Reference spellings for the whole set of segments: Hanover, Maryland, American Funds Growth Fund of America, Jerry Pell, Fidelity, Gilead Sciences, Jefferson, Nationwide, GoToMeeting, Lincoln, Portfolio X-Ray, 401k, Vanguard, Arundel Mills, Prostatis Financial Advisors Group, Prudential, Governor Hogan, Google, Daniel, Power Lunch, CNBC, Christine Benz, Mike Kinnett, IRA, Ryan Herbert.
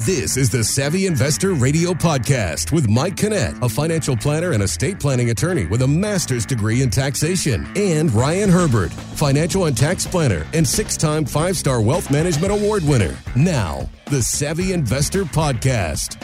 This is the Savvy Investor Radio Podcast with Mike Kinnett, a financial planner and estate planning attorney with a master's degree in taxation, and Ryan Herbert, financial and tax planner and six-time five-star wealth management award winner. Now, the Savvy Investor Podcast.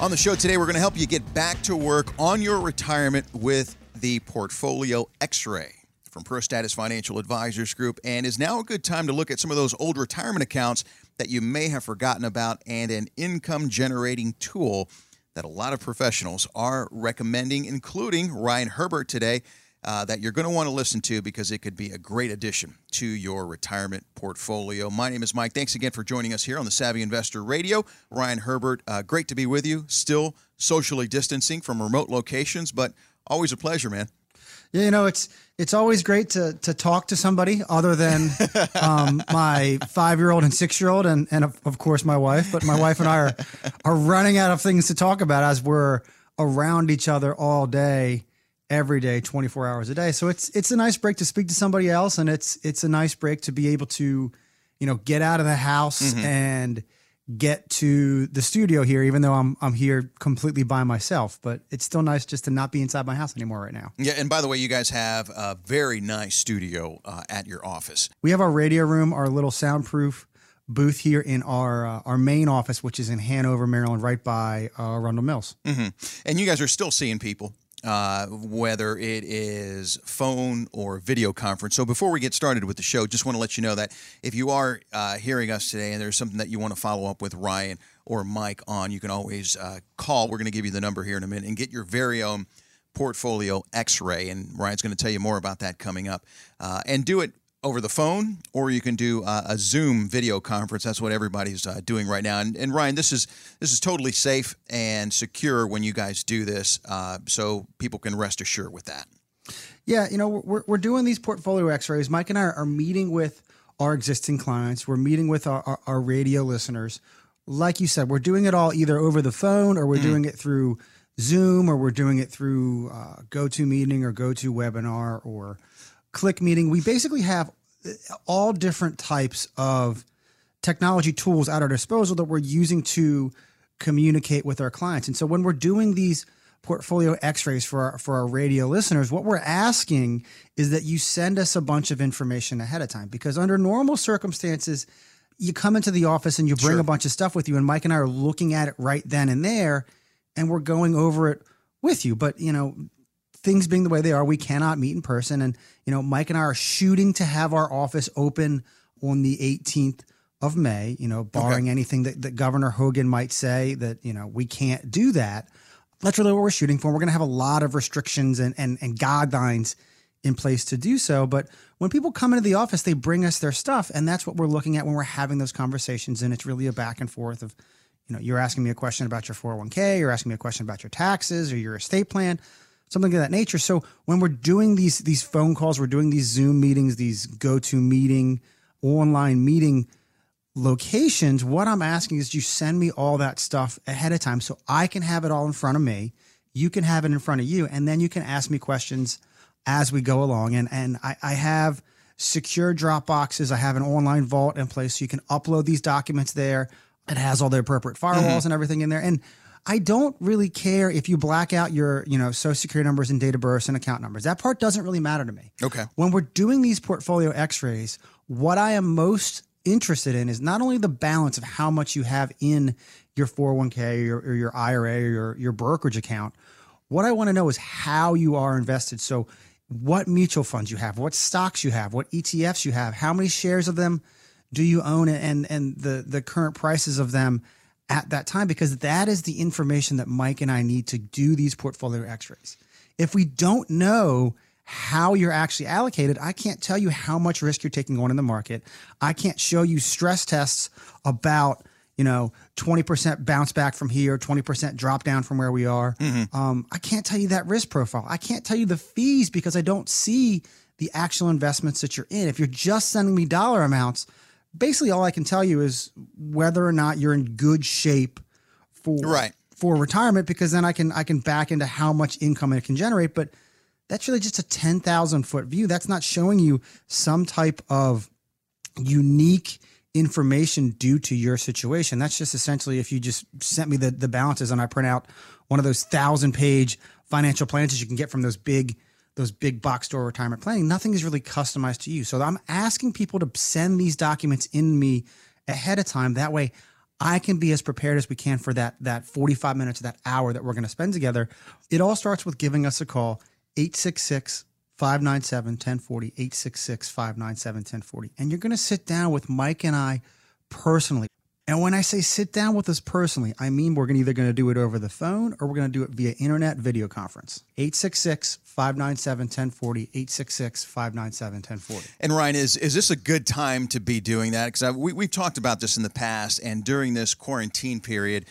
On the show today, we're going to help you get back to work on your retirement with the Portfolio X-Ray from Prostatis Financial Advisors Group, and is now a good time to look at some of those old retirement accounts that you may have forgotten about, and an income-generating tool that a lot of professionals are recommending, including Ryan Herbert today, that you're going to want to listen to because it could be a great addition to your retirement portfolio. My name is Mike. Thanks again for joining us here on the Savvy Investor Radio. Ryan Herbert, great to be with you. Still socially distancing from remote locations, but always a pleasure, man. Yeah, you know, it's always great to talk to somebody other than my 5-year-old and 6-year-old and of course my wife. But my wife and I are running out of things to talk about as we're around each other all day, every day, 24 hours a day. So it's a nice break to speak to somebody else, and it's a nice break to be able to, you know, get out of the house and get to the studio here, even though I'm here completely by myself, but it's still nice just to not be inside my house anymore right now. Yeah, and by the way, you guys have a very nice studio at your office. We have our radio room, our little soundproof booth here in our main office, which is in Hanover, Maryland, right by Arundel Mills. And you guys are still seeing people, whether it is phone or video conference. So before we get started with the show, just want to let you know that if you are hearing us today and there's something that you want to follow up with Ryan or Mike on, you can always call. We're going to give you the number here in a minute and get your very own Portfolio X-Ray. And Ryan's going to tell you more about that coming up. And do it over the phone, or you can do a Zoom video conference. That's what everybody's doing right now. And Ryan, this is totally safe and secure when you guys do this, so people can rest assured with that. Yeah, you know, we're doing these Portfolio X-Rays. Mike and I are meeting with our existing clients. We're meeting with our radio listeners. Like you said, we're doing it all either over the phone, or we're doing it through Zoom, or we're doing it through GoToMeeting or GoToWebinar or Click Meeting. We basically have all different types of technology tools at our disposal that we're using to communicate with our clients. And so when we're doing these Portfolio X-Rays for our radio listeners, what we're asking is that you send us a bunch of information ahead of time, because under normal circumstances, you come into the office and you bring a bunch of stuff with you, and Mike and I are looking at it right then and there, and we're going over it with you. But, you know, things being the way they are, we cannot meet in person. And, you know, Mike and I are shooting to have our office open on the 18th of May, you know, barring anything that Governor Hogan might say that, you know, we can't do that. That's really what we're shooting for. We're going to have a lot of restrictions and guidelines in place to do so. But when people come into the office, they bring us their stuff. And that's what we're looking at when we're having those conversations. And it's really a back and forth of, you know, you're asking me a question about your 401k, you're asking me a question about your taxes or your estate plan, something of that nature. So when we're doing these phone calls, we're doing these Zoom meetings, these GoToMeeting, online meeting locations, what I'm asking is you send me all that stuff ahead of time so I can have it all in front of me. You can have it in front of you, and then you can ask me questions as we go along. And I have secure drop boxes. I have an online vault in place so you can upload these documents there. It has all the appropriate firewalls and everything in there. And I don't really care if you black out your, you know, social security numbers and date of birth and account numbers. That part doesn't really matter to me. Okay. When we're doing these Portfolio X-Rays, what I am most interested in is not only the balance of how much you have in your 401k or your IRA or your brokerage account. What I want to know is how you are invested. So what mutual funds you have, what stocks you have, what ETFs you have, how many shares of them do you own, and the current prices of them at that time, because that is the information that Mike and I need to do these Portfolio X-Rays. If we don't know how you're actually allocated, I can't tell you how much risk you're taking on in the market. I can't show you stress tests about, you know, 20% bounce back from here, 20% drop down from where we are. I can't tell you that risk profile. I can't tell you the fees because I don't see the actual investments that you're in. If you're just sending me dollar amounts, basically, all I can tell you is whether or not you're in good shape for retirement, because then I can back into how much income it can generate. But that's really just a 10,000-foot view. That's not showing you some type of unique information due to your situation. That's just essentially if you just sent me the balances and I print out one of those 1,000-page financial plans that you can get from those big box store retirement planning. Nothing is really customized to you. So I'm asking people to send these documents in me ahead of time. That way I can be as prepared as we can for that 45 minutes, that hour that we're going to spend together. It all starts with giving us a call, 866-597-1040, 866-597-1040. And you're going to sit down with Mike and I personally. And when I say sit down with us personally, I mean we're either going to do it over the phone or we're going to do it via internet video conference. 866-597-1040, 866-597-1040. And Ryan, is this a good time to be doing that? Because we've talked about this in the past, and during this quarantine period,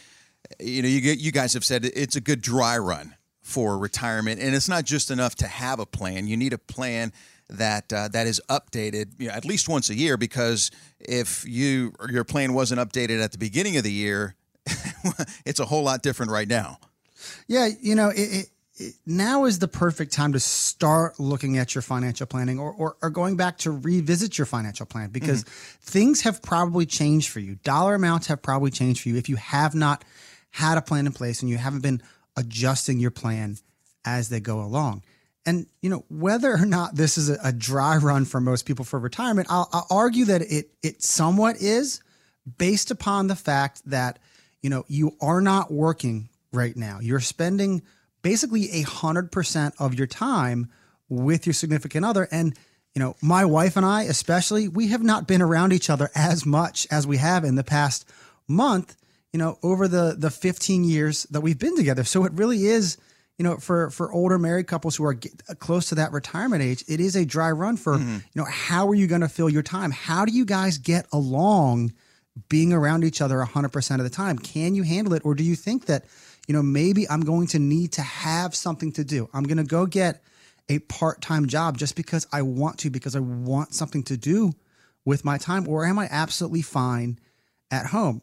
you guys have said it's a good dry run for retirement, and it's not just enough to have a plan. You need a plan that is updated at least once a year, because if your plan wasn't updated at the beginning of the year, it's a whole lot different right now. Yeah, now is the perfect time to start looking at your financial planning or going back to revisit your financial plan, because things have probably changed for you. Dollar amounts have probably changed for you if you have not had a plan in place and you haven't been adjusting your plan as they go along. And, whether or not this is a dry run for most people for retirement, I'll argue that it somewhat is, based upon the fact that, you are not working right now. You're spending basically 100% of your time with your significant other. And, my wife and I, especially, we have not been around each other as much as we have in the past month, over the 15 years that we've been together. So it really is, for older married couples who are close to that retirement age, it is a dry run for, how are you going to fill your time? How do you guys get along being around each other 100% of the time? Can you handle it? Or do you think that, maybe I'm going to need to have something to do? I'm going to go get a part-time job just because I want to, because I want something to do with my time. Or am I absolutely fine at home?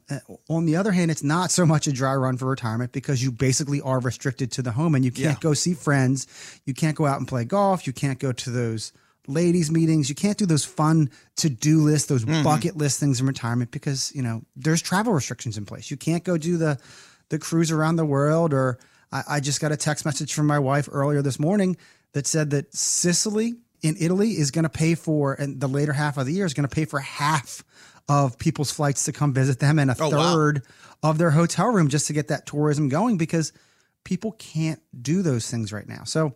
On the other hand, it's not so much a dry run for retirement, because you basically are restricted to the home, and you can't go see friends. You can't go out and play golf. You can't go to those ladies' meetings. You can't do those fun to-do lists, those bucket list things in retirement, because, there's travel restrictions in place. You can't go do the cruise around the world. Or I just got a text message from my wife earlier this morning that said that Sicily in Italy is going to pay for, and the later half of the year is going to pay for half of people's flights to come visit them, and a third of their hotel room, just to get that tourism going, because people can't do those things right now. So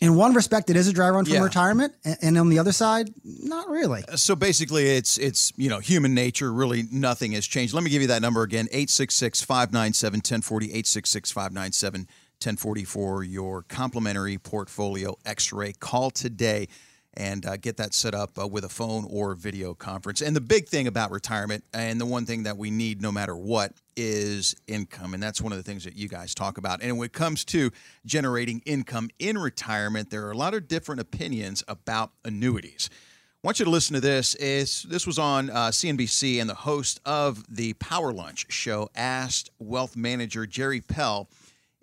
in one respect, it is a dry run from retirement, and on the other side, not really. So basically it's human nature, really nothing has changed. Let me give you that number again, 866-597-1040, 866-597-1040 for your complimentary portfolio X-ray call today. And get that set up with a phone or video conference. And the big thing about retirement, and the one thing that we need no matter what, is income. And that's one of the things that you guys talk about. And when it comes to generating income in retirement, there are a lot of different opinions about annuities. I want you to listen to this. This was on CNBC, and the host of the Power Lunch show asked wealth manager Jerry Pell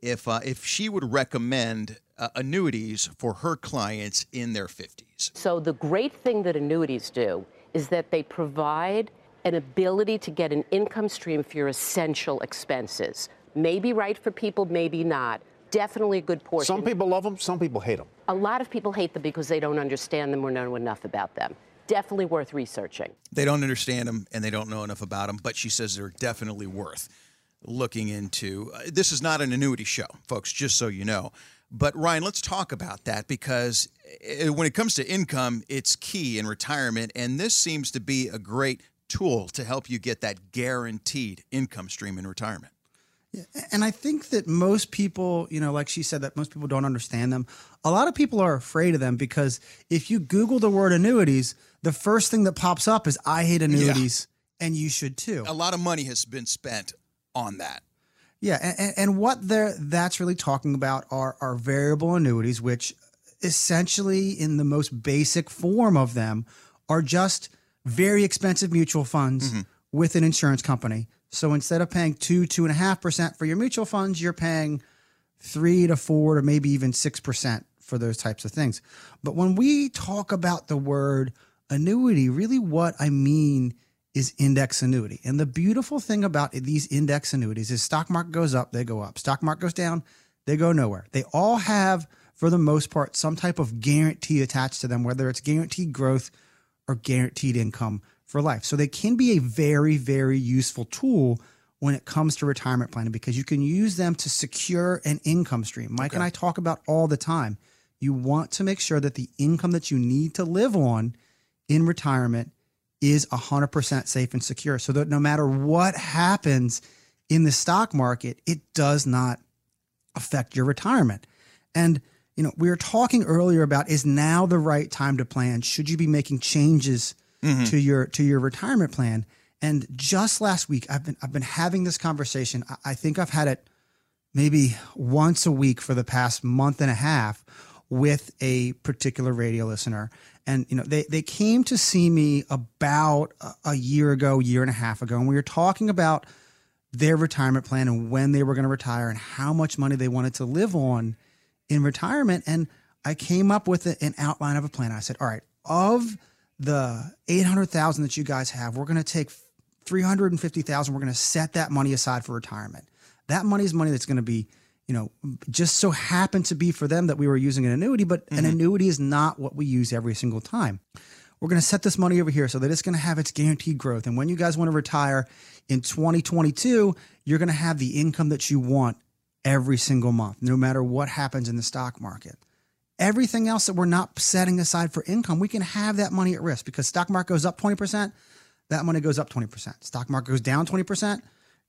if she would recommend annuities for her clients in their 50s. So the great thing that annuities do is that they provide an ability to get an income stream for your essential expenses. Maybe right for people, maybe not. Definitely a good portion. Some people love them, some people hate them. A lot of people hate them because they don't understand them or know enough about them. Definitely worth researching. They don't understand them and they don't know enough about them, but she says they're definitely worth looking into. This is not an annuity show, folks, just so you know. But Ryan, let's talk about that, because when it comes to income, it's key in retirement. And this seems to be a great tool to help you get that guaranteed income stream in retirement. Yeah, and I think that most people, like she said, that most people don't understand them. A lot of people are afraid of them, because if you Google the word annuities, the first thing that pops up is I hate annuities, and you should too. A lot of money has been spent on that. Yeah, and what that's really talking about are variable annuities, which essentially in the most basic form of them are just very expensive mutual funds with an insurance company. So instead of paying 2.5% for your mutual funds, you're paying 3 to 4 to maybe even 6% for those types of things. But when we talk about the word annuity, really what I mean is index annuity. And the beautiful thing about these index annuities is stock market goes up, they go up. Stock market goes down, they go nowhere. They all have, for the most part, some type of guarantee attached to them, whether it's guaranteed growth or guaranteed income for life. So they can be a very, very useful tool when it comes to retirement planning because you can use them to secure an income stream. Mike and I talk about all the time. You want to make sure that the income that you need to live on in retirement is 100% safe and secure so that no matter what happens in the stock market, it does not affect your retirement. And, you know, we were talking earlier about is now the right time to plan? Should you be making changes to your retirement plan? And just last week, I've been having this conversation. I think I've had it maybe once a week for the past month and a half with a particular radio listener. And, you know, they came to see me about a year ago, year and a half ago, and we were talking about their retirement plan and when they were going to retire and how much money they wanted to live on in retirement. And I came up with an outline of a plan. I said, all right, of the $800,000 that you guys have, we're going to take $350,000. We're going to set that money aside for retirement. That money is money that's going to be, you know, just so happened to be for them that we were using an annuity, but an annuity is not what we use every single time. We're going to set this money over here so that it's going to have its guaranteed growth. And when you guys want to retire in 2022, you're going to have the income that you want every single month, no matter what happens in the stock market. Everything else that we're not setting aside for income, we can have that money at risk because stock market goes up 20%, that money goes up 20%. Stock market goes down 20%,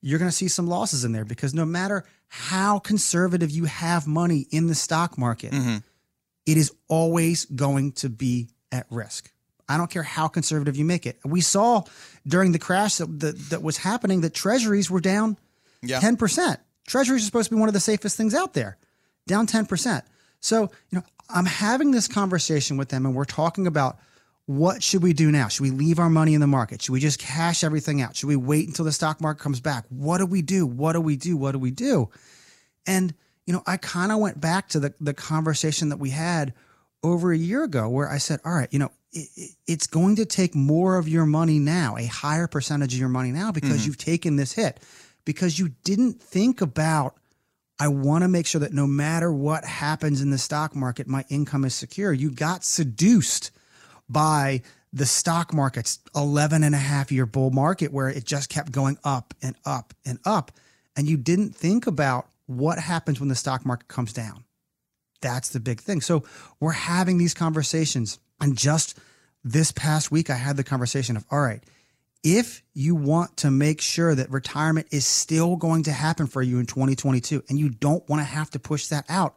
you're going to see some losses in there because no matter how conservative you have money in the stock market, it is always going to be at risk. I don't care how conservative you make it. We saw during the crash that was happening that treasuries were down 10%. Treasuries are supposed to be one of the safest things out there, down 10%. So, you know, I'm having this conversation with them and we're talking about what should we do now? Should we leave our money in the market? Should we just cash everything out? Should we wait until the stock market comes back? What do we do? What do we do? What do we do? And, you know, I kind of went back to the conversation that we had over a year ago where I said, all right, you know, it's going to take more of your money now, a higher percentage of your money now because you've taken this hit, because you didn't think about, I want to make sure that no matter what happens in the stock market, my income is secure. You got seduced by the stock market's 11.5-year bull market where it just kept going up and up and up. And you didn't think about what happens when the stock market comes down. That's the big thing. So we're having these conversations. And just this past week, I had the conversation of, all right, if you want to make sure that retirement is still going to happen for you in 2022 and you don't want to have to push that out,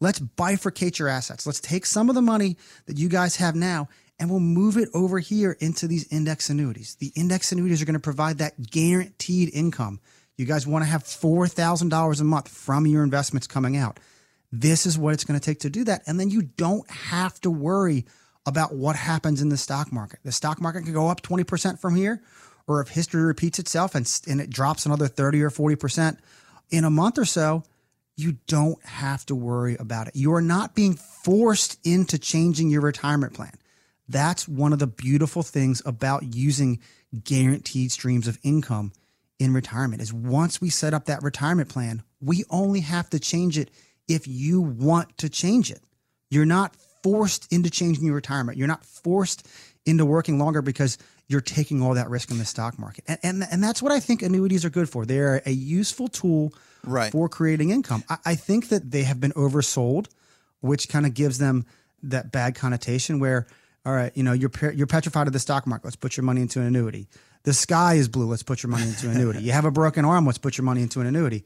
let's bifurcate your assets. Let's take some of the money that you guys have now and we'll move it over here into these index annuities. The index annuities are going to provide that guaranteed income. You guys want to have $4,000 a month from your investments coming out. This is what it's going to take to do that. And then you don't have to worry about what happens in the stock market. The stock market can go up 20% from here, or if history repeats itself and it drops another 30 or 40% in a month or so, you don't have to worry about it. You are not being forced into changing your retirement plan. That's one of the beautiful things about using guaranteed streams of income in retirement is once we set up that retirement plan, we only have to change it if you want to change it. You're not forced into changing your retirement. You're not forced into working longer because you're taking all that risk in the stock market. And that's what I think annuities are good for. They're a useful tool for creating income. I think that they have been oversold, which kind of gives them that bad connotation where, all right, you know, you're petrified of the stock market. Let's put your money into an annuity. The sky is blue. Let's put your money into an annuity. You have a broken arm. Let's put your money into an annuity.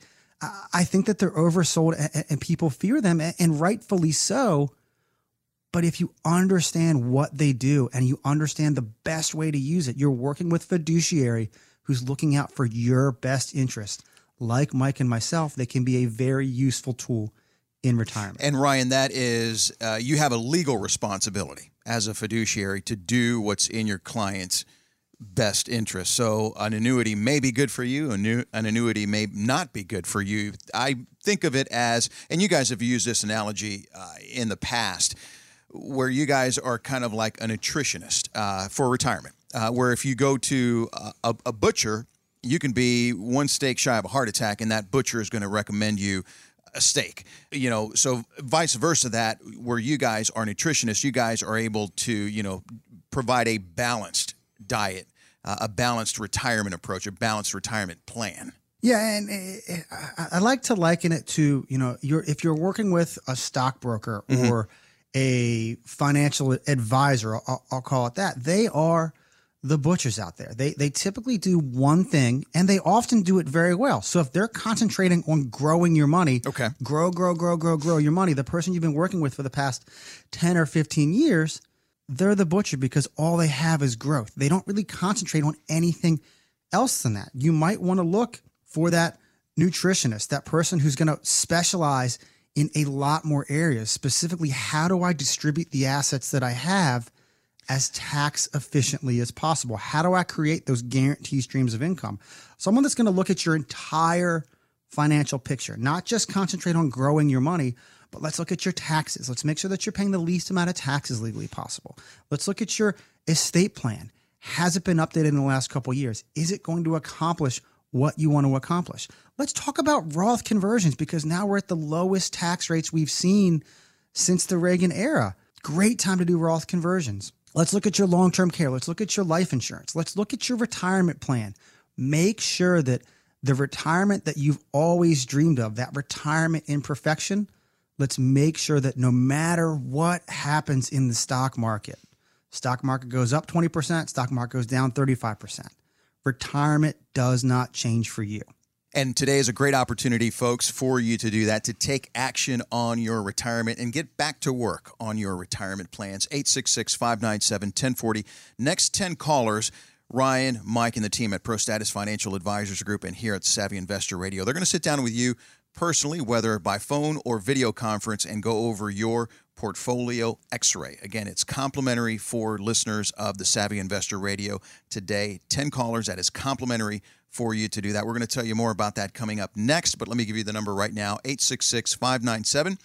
I think that they're oversold and people fear them, and rightfully so. But if you understand what they do and you understand the best way to use it, you're working with fiduciary who's looking out for your best interest. Like Mike and myself, they can be a very useful tool in retirement. And Ryan, that is, you have a legal responsibility as a fiduciary to do what's in your client's best interest. So an annuity may be good for you, an annuity may not be good for you. I think of it as, and you guys have used this analogy in the past, where you guys are kind of like a nutritionist for retirement. where if you go to a butcher, you can be one steak shy of a heart attack, and that butcher is going to recommend you a steak. You know, so vice versa that, where you guys are nutritionists, you guys are able to, you know, provide a balanced diet, a balanced retirement approach, a balanced retirement plan. Yeah, and I like to liken it to, you know, if you're working with a stockbroker or a financial advisor, I'll call it that, they are the butchers out there. They typically do one thing, and they often do it very well. So if they're concentrating on growing your money, grow your money, the person you've been working with for the past 10 or 15 years, they're the butcher because all they have is growth. They don't really concentrate on anything else than that. You might want to look for that nutritionist, that person who's going to specialize in a lot more areas, specifically how do I distribute the assets that I have as tax efficiently as possible? How do I create those guaranteed streams of income? Someone that's going to look at your entire financial picture, not just concentrate on growing your money, but let's look at your taxes. Let's make sure that you're paying the least amount of taxes legally possible. Let's look at your estate plan. Has it been updated in the last couple of years? Is it going to accomplish what you want to accomplish? Let's talk about Roth conversions, because now we're at the lowest tax rates we've seen since the Reagan era. Great time to do Roth conversions. Let's look at your long-term care. Let's look at your life insurance. Let's look at your retirement plan. Make sure that the retirement that you've always dreamed of, that retirement in perfection, let's make sure that no matter what happens in the stock market goes up 20%, stock market goes down 35%. Retirement does not change for you. And today is a great opportunity, folks, for you to do that, to take action on your retirement and get back to work on your retirement plans. 866-597-1040. Next 10 callers, Ryan, Mike, and the team at Prostatis Financial Advisors Group and here at Savvy Investor Radio, they're going to sit down with you personally, whether by phone or video conference, and go over your Portfolio X-Ray. Again, it's complimentary for listeners of the Savvy Investor Radio today. 10 callers, that is complimentary for you to do that. We're going to tell you more about that coming up next, but let me give you the number right now, 866-597-1040.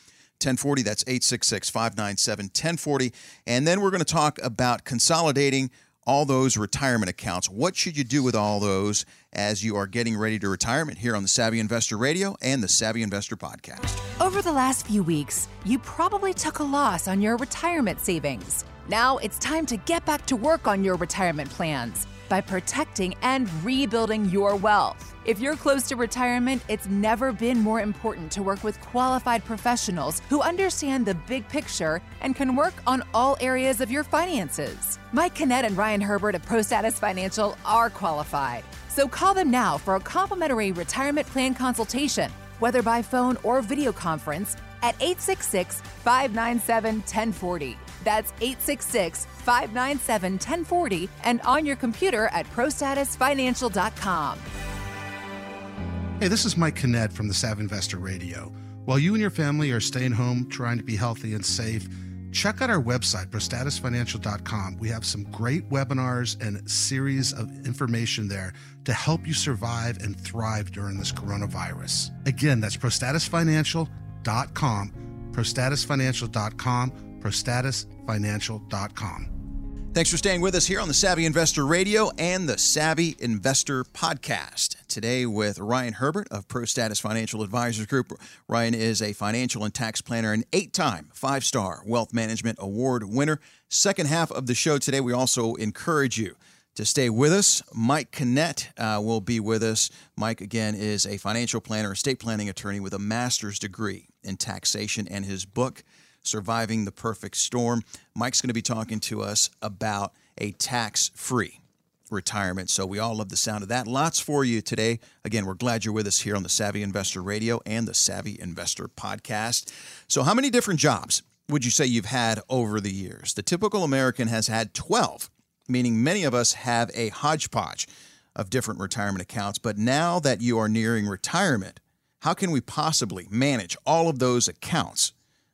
That's 866-597-1040. And then we're going to talk about consolidating all those retirement accounts. What should you do with all those as you are getting ready to retirement here on the Savvy Investor Radio and the Savvy Investor Podcast? Over the last few weeks, you probably took a loss on your retirement savings. Now it's time to get back to work on your retirement plans by protecting and rebuilding your wealth. If you're close to retirement, it's never been more important to work with qualified professionals who understand the big picture and can work on all areas of your finances. Mike Kinnett and Ryan Herbert of Prostatis Financial are qualified. So call them now for a complimentary retirement plan consultation, whether by phone or video conference, at 866-597-1040. That's 866-597-1040 and on your computer at prostatisfinancial.com. Hey, this is Mike Kinnett from the Savvy Investor Radio. While you and your family are staying home, trying to be healthy and safe, check out our website, prostatisfinancial.com. We have some great webinars and a series of information there to help you survive and thrive during this coronavirus. Again, that's prostatisfinancial.com, prostatisfinancial.com. ProstatisFinancial.com. Thanks for staying with us here on the Savvy Investor Radio and the Savvy Investor Podcast. Today with Ryan Herbert of Prostatis Financial Advisors Group. Ryan is a financial and tax planner and 8-time 5-star Wealth Management Award winner. Second half of the show today, we also encourage you to stay with us. Mike Kinnett will be with us. Mike, again, is a financial planner, estate planning attorney with a master's degree in taxation, and his book, Surviving the Perfect Storm. Mike's going to be talking to us about a tax-free retirement. So we all love the sound of that. Lots for you today. Again, we're glad you're with us here on the Savvy Investor Radio and the Savvy Investor Podcast. So how many different jobs would you say you've had over the years? The typical American has had 12, meaning many of us have a hodgepodge of different retirement accounts. But now that you are nearing retirement, how can we possibly manage all of those accounts?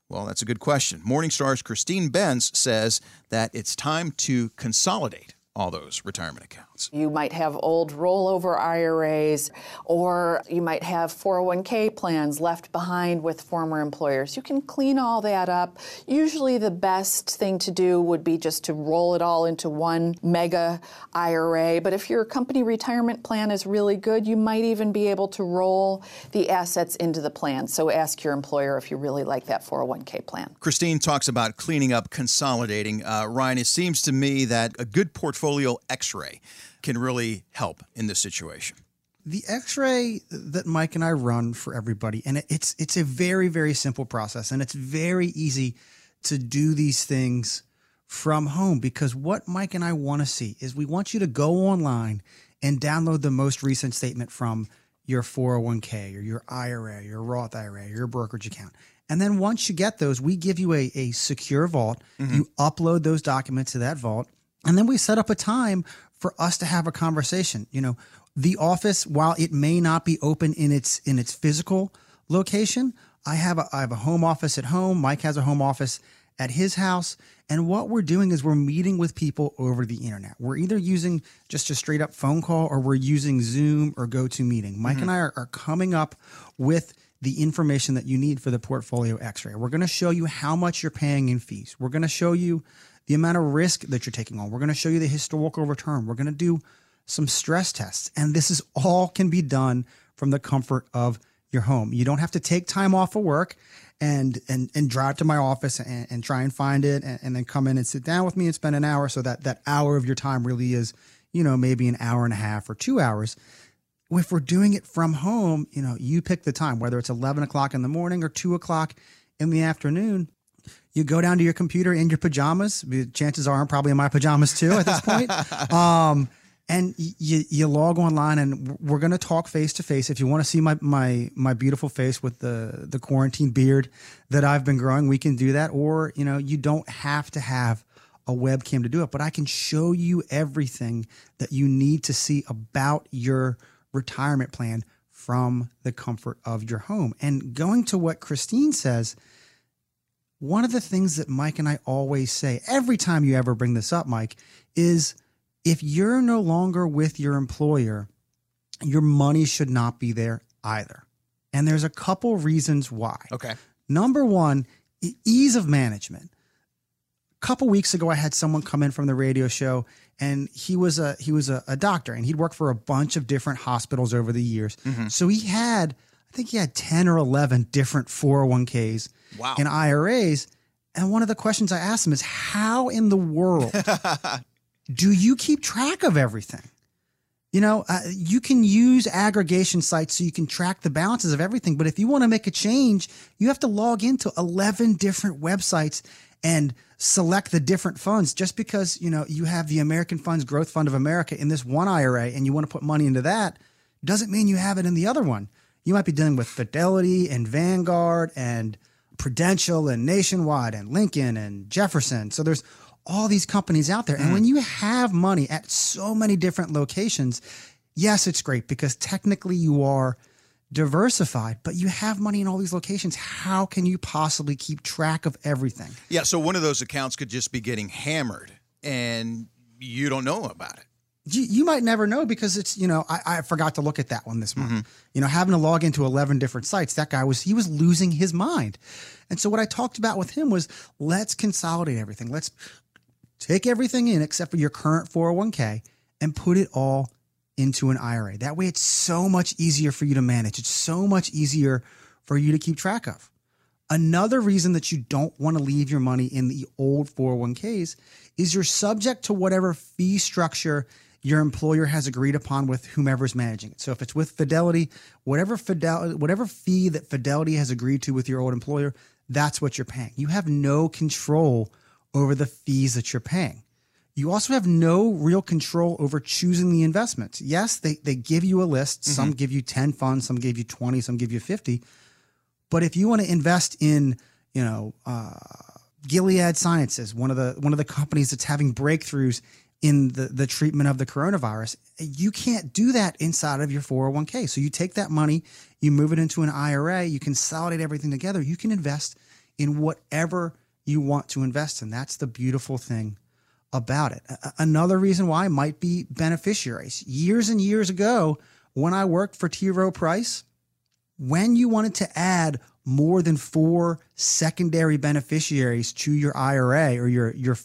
Well, that's a good question. Morningstar's Christine Benz says that it's time to consolidate all those retirement accounts. You might have old rollover IRAs, or you might have 401k plans left behind with former employers. You can clean all that up. Usually the best thing to do would be just to roll it all into one mega IRA. But if your company retirement plan is really good, you might even be able to roll the assets into the plan. So ask your employer if you really like that 401k plan. Christine talks about cleaning up, consolidating. Ryan, it seems to me that a good portfolio X-ray can really help in this situation. The X-ray that Mike and I run for everybody, and it's a very, very simple process, and it's very easy to do these things from home, because what Mike and I want to see is we want you to go online and download the most recent statement from your 401k or your IRA, your Roth IRA, your brokerage account. And then once you get those, we give you a secure vault. Mm-hmm. You upload those documents to that vault. And then we set up a time for us to have a conversation. You know, the office, while it may not be open in its physical location, I have a home office at home. Mike has a home office at his house. And what we're doing is we're meeting with people over the internet. We're either using just a straight up phone call, or we're using Zoom or GoToMeeting. Mike and I are coming up with the information that you need for the portfolio X-ray. We're going to show you how much you're paying in fees. We're going to show you the amount of risk that you're taking on. We're going to show you the historical return. We're going to do some stress tests. And this is all can be done from the comfort of your home. You don't have to take time off of work and drive to my office and try and find it and then come in and sit down with me and spend an hour. So that hour of your time really is, you know, maybe an hour and a half or 2 hours. If we're doing it from home, you know, you pick the time, whether it's 11 o'clock in the morning or 2 o'clock in the afternoon. You go down to your computer in your pajamas. Chances are I'm probably in my pajamas too at this point. And you log online, and we're going to talk face to face. If you want to see my beautiful face with the quarantine beard that I've been growing, we can do that. Or, you know, you don't have to have a webcam to do it, but I can show you everything that you need to see about your retirement plan from the comfort of your home. And going to what Christine says, one of the things that Mike and I always say every time you ever bring this up, Mike, is if you're no longer with your employer, your money should not be there either. And there's a couple reasons why. Okay. Number one, ease of management. A couple weeks ago, I had someone come in from the radio show, and he was a doctor, and he'd worked for a bunch of different hospitals over the years. Mm-hmm. So he had 10 or 11 different 401ks. Wow. And IRAs. And one of the questions I asked him is, how in the world do you keep track of everything? You know, you can use aggregation sites so you can track the balances of everything. But if you want to make a change, you have to log into 11 different websites and select the different funds. Just because, you know, you have the American Funds Growth Fund of America in this one IRA and you want to put money into that, doesn't mean you have it in the other one. You might be dealing with Fidelity and Vanguard and Prudential and Nationwide and Lincoln and Jefferson. So there's all these companies out there. And when you have money at so many different locations, yes, it's great because technically you are diversified, but you have money in all these locations. How can you possibly keep track of everything? Yeah. So one of those accounts could just be getting hammered and you don't know about it. You might never know because it's, you know, I forgot to look at that one this month. Mm-hmm. You know, having to log into 11 different sites, that guy was losing his mind. And so what I talked about with him was, let's consolidate everything. Let's take everything in except for your current 401k and put it all into an IRA. That way it's so much easier for you to manage. It's so much easier for you to keep track of. Another reason that you don't want to leave your money in the old 401ks is you're subject to whatever fee structure your employer has agreed upon with whomever's managing it. So if it's with Fidelity, whatever fee that Fidelity has agreed to with your old employer, that's what you're paying. You have no control over the fees that you're paying. You also have no real control over choosing the investments. Yes, they give you a list. Mm-hmm. Some give you 10 funds, some give you 20, some give you 50. But if you want to invest in, you know, Gilead Sciences, one of the companies that's having breakthroughs in the treatment of the coronavirus, you can't do that inside of your 401k. So you take that money, you move it into an IRA, you consolidate everything together. You can invest in whatever you want to invest in. That's the beautiful thing about it. Another reason why might be beneficiaries. Years and years ago, when I worked for T. Rowe Price, when you wanted to add more than 4 secondary beneficiaries to your IRA or to your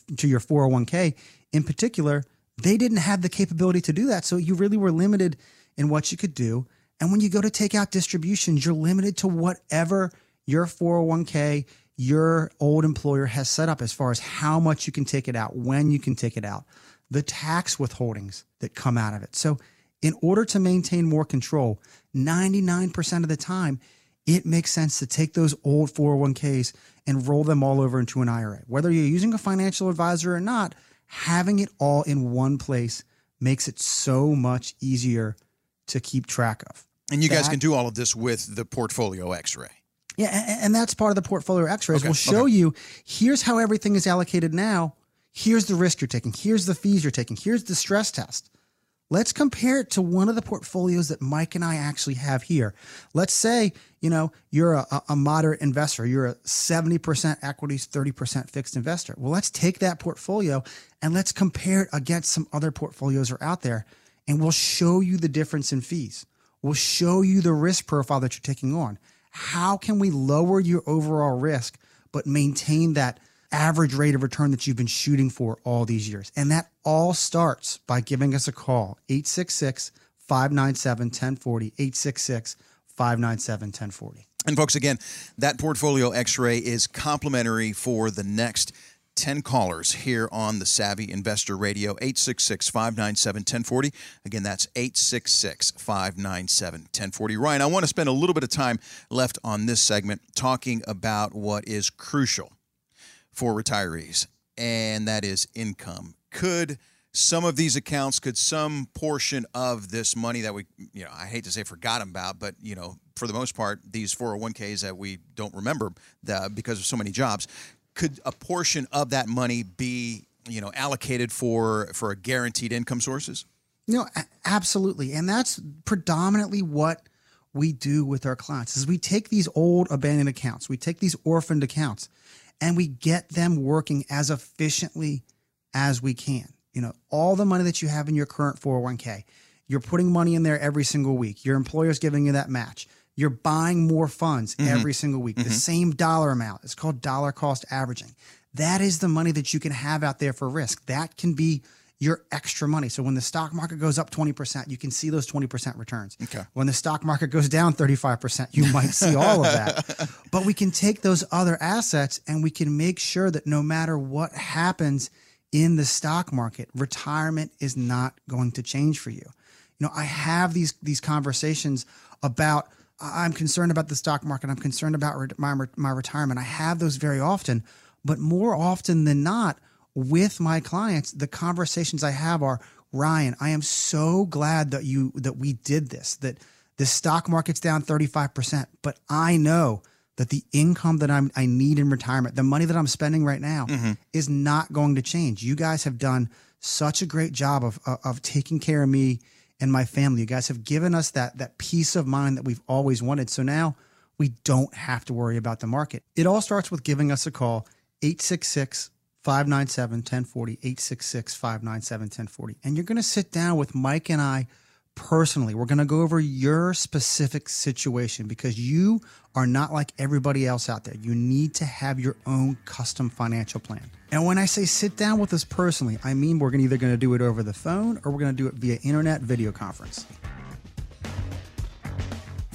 401k in particular, they didn't have the capability to do that. So you really were limited in what you could do. And when you go to take out distributions, you're limited to whatever your 401k, your old employer has set up as far as how much you can take it out, when you can take it out, the tax withholdings that come out of it. So in order to maintain more control, 99% of the time, it makes sense to take those old 401ks and roll them all over into an IRA. Whether you're using a financial advisor or not, having it all in one place makes it so much easier to keep track of. And you guys can do all of this with the Portfolio X-Ray. Yeah, and that's part of the Portfolio X-Rays. Okay, we'll show you, here's how everything is allocated now. Here's the risk you're taking. Here's the fees you're taking. Here's the stress test. Let's compare it to one of the portfolios that Mike and I actually have here. Let's say, you know, you're a moderate investor. You're a 70% equities, 30% fixed investor. Well, let's take that portfolio and let's compare it against some other portfolios that are out there. And we'll show you the difference in fees. We'll show you the risk profile that you're taking on. How can we lower your overall risk but maintain that average rate of return that you've been shooting for all these years? And that all starts by giving us a call, 866-597-1040, 866-597-1040. And folks, again, that Portfolio X-Ray is complimentary for the next 10 callers here on the Savvy Investor Radio, 866-597-1040. Again, that's 866-597-1040. Ryan, I want to spend a little bit of time left on this segment talking about what is crucial for retirees, and that is income. Could some of these accounts, could some portion of this money that we, you know, I hate to say forgot about, but, you know, for the most part, these 401ks that we don't remember because of so many jobs, could a portion of that money be, you know, allocated for a guaranteed income sources? No, absolutely. And that's predominantly what we do with our clients is we take these old abandoned accounts, we take these orphaned accounts, and we get them working as efficiently as we can. You know, all the money that you have in your current 401k, you're putting money in there every single week. Your employer's giving you that match. You're buying more funds every single week, the same dollar amount. It's called dollar cost averaging. That is the money that you can have out there for risk. That can be your extra money. So when the stock market goes up 20%, you can see those 20% returns. Okay. When the stock market goes down 35%, you might see all of that. But we can take those other assets and we can make sure that no matter what happens in the stock market, retirement is not going to change for you. You know, I have these conversations about, I'm concerned about the stock market. I'm concerned about my retirement. I have those very often, but more often than not with my clients, the conversations I have are, Ryan, I am so glad that we did this, that the stock market's down 35%, but I know that the income that I need in retirement, the money that I'm spending right now is not going to change. You guys have done such a great job of taking care of me and my family. You guys have given us that peace of mind that we've always wanted. So now we don't have to worry about the market. It all starts with giving us a call, 866-597-1040, 866-597-1040. And you're going to sit down with Mike and I personally. We're going to go over your specific situation because you are not like everybody else out there. You need to have your own custom financial plan. And when I say sit down with us personally, I mean we're either going to do it over the phone or we're going to do it via internet video conference.